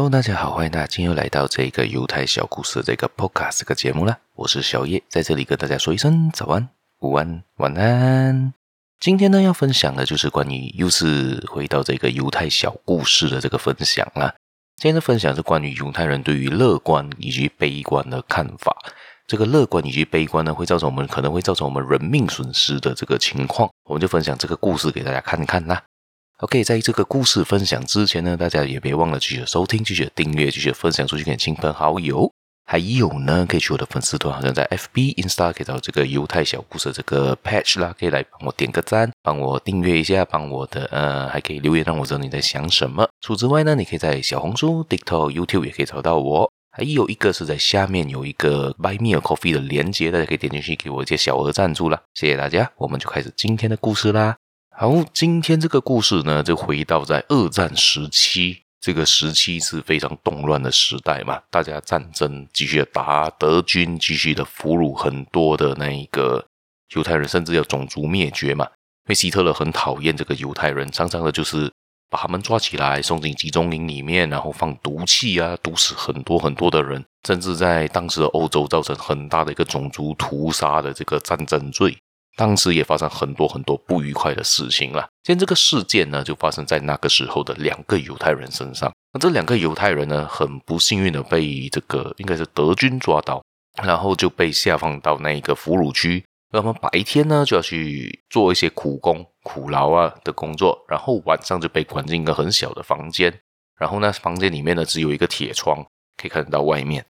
Hello， 大家好，欢迎大家今天又来到这个犹太小故事这个 Podcast 这个节目啦，我是小叶，在这里跟大家说一声早安、午安、晚安。今天呢要分享的就是关于又是回到这个犹太小故事的这个分享啦。今天的分享是关于犹太人对于乐观以及悲观的看法。这个乐观以及悲观呢，可能会造成我们人命损失的这个情况，我们就分享这个故事给大家看看啦。OK， 在这个故事分享之前呢，大家也别忘了继续收听、继续订阅、继续分享出去给亲朋好友。还有呢，可以去我的粉丝团，好像在 FB、Insta 可以找这个犹太小故事这个 patch 啦，可以来帮我点个赞，帮我订阅一下，帮我的还可以留言让我知道你在想什么。除此之外呢，你可以在小红书、TikTok、YouTube 也可以找到我。还有一个是在下面有一个 Buy Me a Coffee 的连结，大家可以点进去给我一些小额赞助啦，谢谢大家，我们就开始今天的故事啦。好，今天这个故事呢，就回到在二战时期，这个时期是非常动乱的时代嘛，大家战争继续的打，德军继续的俘虏很多的那一个犹太人，甚至要种族灭绝嘛。因为希特勒很讨厌这个犹太人，常常的就是把他们抓起来送进集中营里面，然后放毒气啊，毒死很多很多的人，甚至在当时的欧洲造成很大的一个种族屠杀的这个战争罪。当时也发生很多很多不愉快的事情啦。现在这个事件呢，就发生在那个时候的两个犹太人身上。那这两个犹太人呢，很不幸运的被这个应该是德军抓到，然后就被下放到那一个俘虏区。那么白天呢，就要去做一些苦工、苦劳啊的工作，然后晚上就被关进一个很小的房间。然后呢，房间里面呢只有一个铁窗，可以看得到外面。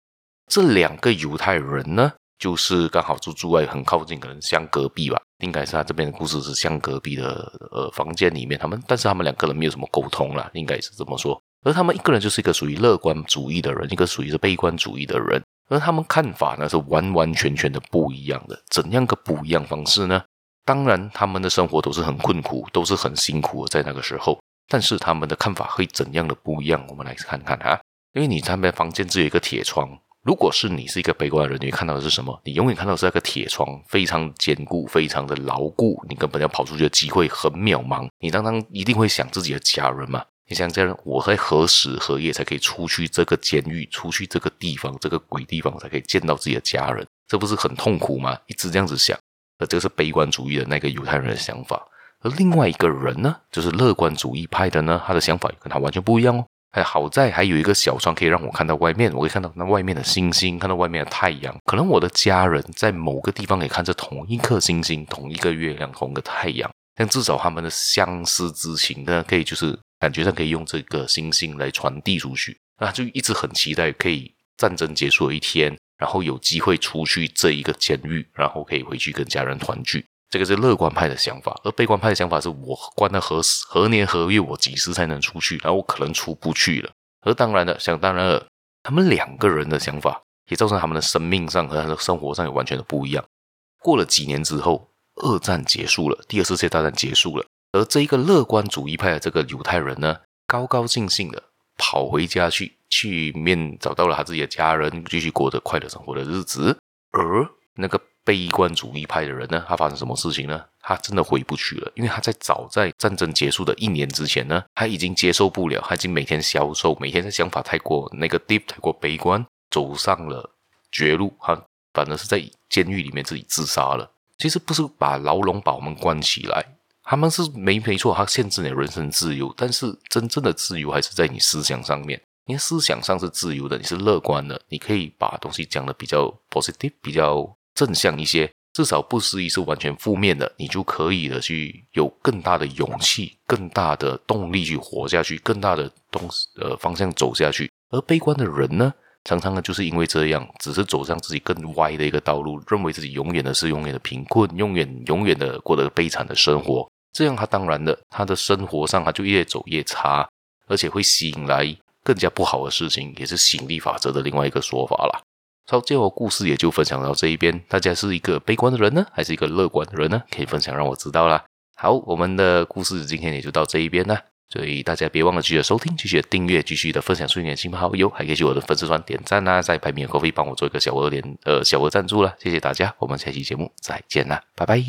这两个犹太人呢，就是刚好住在很靠近，可能相隔壁吧，应该是他这边的故事是相隔壁的房间里面，但是他们两个人没有什么沟通啦，应该是这么说。而他们一个人就是一个属于乐观主义的人，一个属于是悲观主义的人，而他们看法呢是完完全全的不一样的。怎样个不一样方式呢？当然他们的生活都是很困苦，都是很辛苦的在那个时候，但是他们的看法会怎样的不一样，我们来看看啊。因为你他们房间只有一个铁窗，如果是你是一个悲观的人，你看到的是什么？你永远看到的是那个铁窗，非常坚固，非常的牢固，你根本要跑出去的机会很渺茫。你当一定会想自己的家人嘛，你想家人，我在何时何夜才可以出去这个监狱，出去这个地方，这个鬼地方才可以见到自己的家人，这不是很痛苦吗？一直这样子想，而这个是悲观主义的那个犹太人的想法。而另外一个人呢，就是乐观主义派的呢，他的想法跟他完全不一样哦。好在还有一个小窗可以让我看到外面，我可以看到那外面的星星，看到外面的太阳，可能我的家人在某个地方也看着同一颗星星，同一个月亮，同一个太阳，但至少他们的相思之情呢，可以就是感觉上可以用这个星星来传递出去。那就一直很期待可以战争结束的一天，然后有机会出去这一个监狱，然后可以回去跟家人团聚。这个是乐观派的想法，而悲观派的想法是我关了何年何月，我几时才能出去，然后我可能出不去了。而当然了，想当然了，他们两个人的想法也造成他们的生命上和他的生活上也完全的不一样。过了几年之后，二战结束了，第二次世界大战结束了，而这一个乐观主义派的这个犹太人呢，高高兴兴的跑回家去面找到了他自己的家人，继续过着快乐生活的日子。而那个悲观主义派的人呢，他发生什么事情呢？他真的回不去了，因为他在早在战争结束的一年之前呢，他已经接受不了，他已经每天消瘦，每天的想法太过那个 deep， 太过悲观，走上了绝路，他反而是在监狱里面自己自杀了。其实不是把牢笼把我们关起来，他们是没错，他限制你的人身自由，但是真正的自由还是在你思想上面。你的思想上是自由的，你是乐观的，你可以把东西讲得比较 positive， 比较正向一些，至少不适宜是完全负面的，你就可以的去有更大的勇气，更大的动力去活下去，更大的方向走下去。而悲观的人呢，常常呢就是因为这样，只是走上自己更歪的一个道路，认为自己永远的贫困，永远的过得悲惨的生活。这样他当然的，他的生活上他就越走越差，而且会吸引来更加不好的事情，也是吸引力法则的另外一个说法啦。所以这个故事也就分享到这一边，大家是一个悲观的人呢，还是一个乐观的人呢？可以分享让我知道啦。好，我们的故事今天也就到这一边啦，所以大家别忘了继续的收听，继续的订阅，继续的分享出去给亲朋好友，还可以去我的粉丝团点赞啦，在Buy Me a Coffee帮我做一个小额赞助啦，谢谢大家，我们下期节目再见啦，拜拜。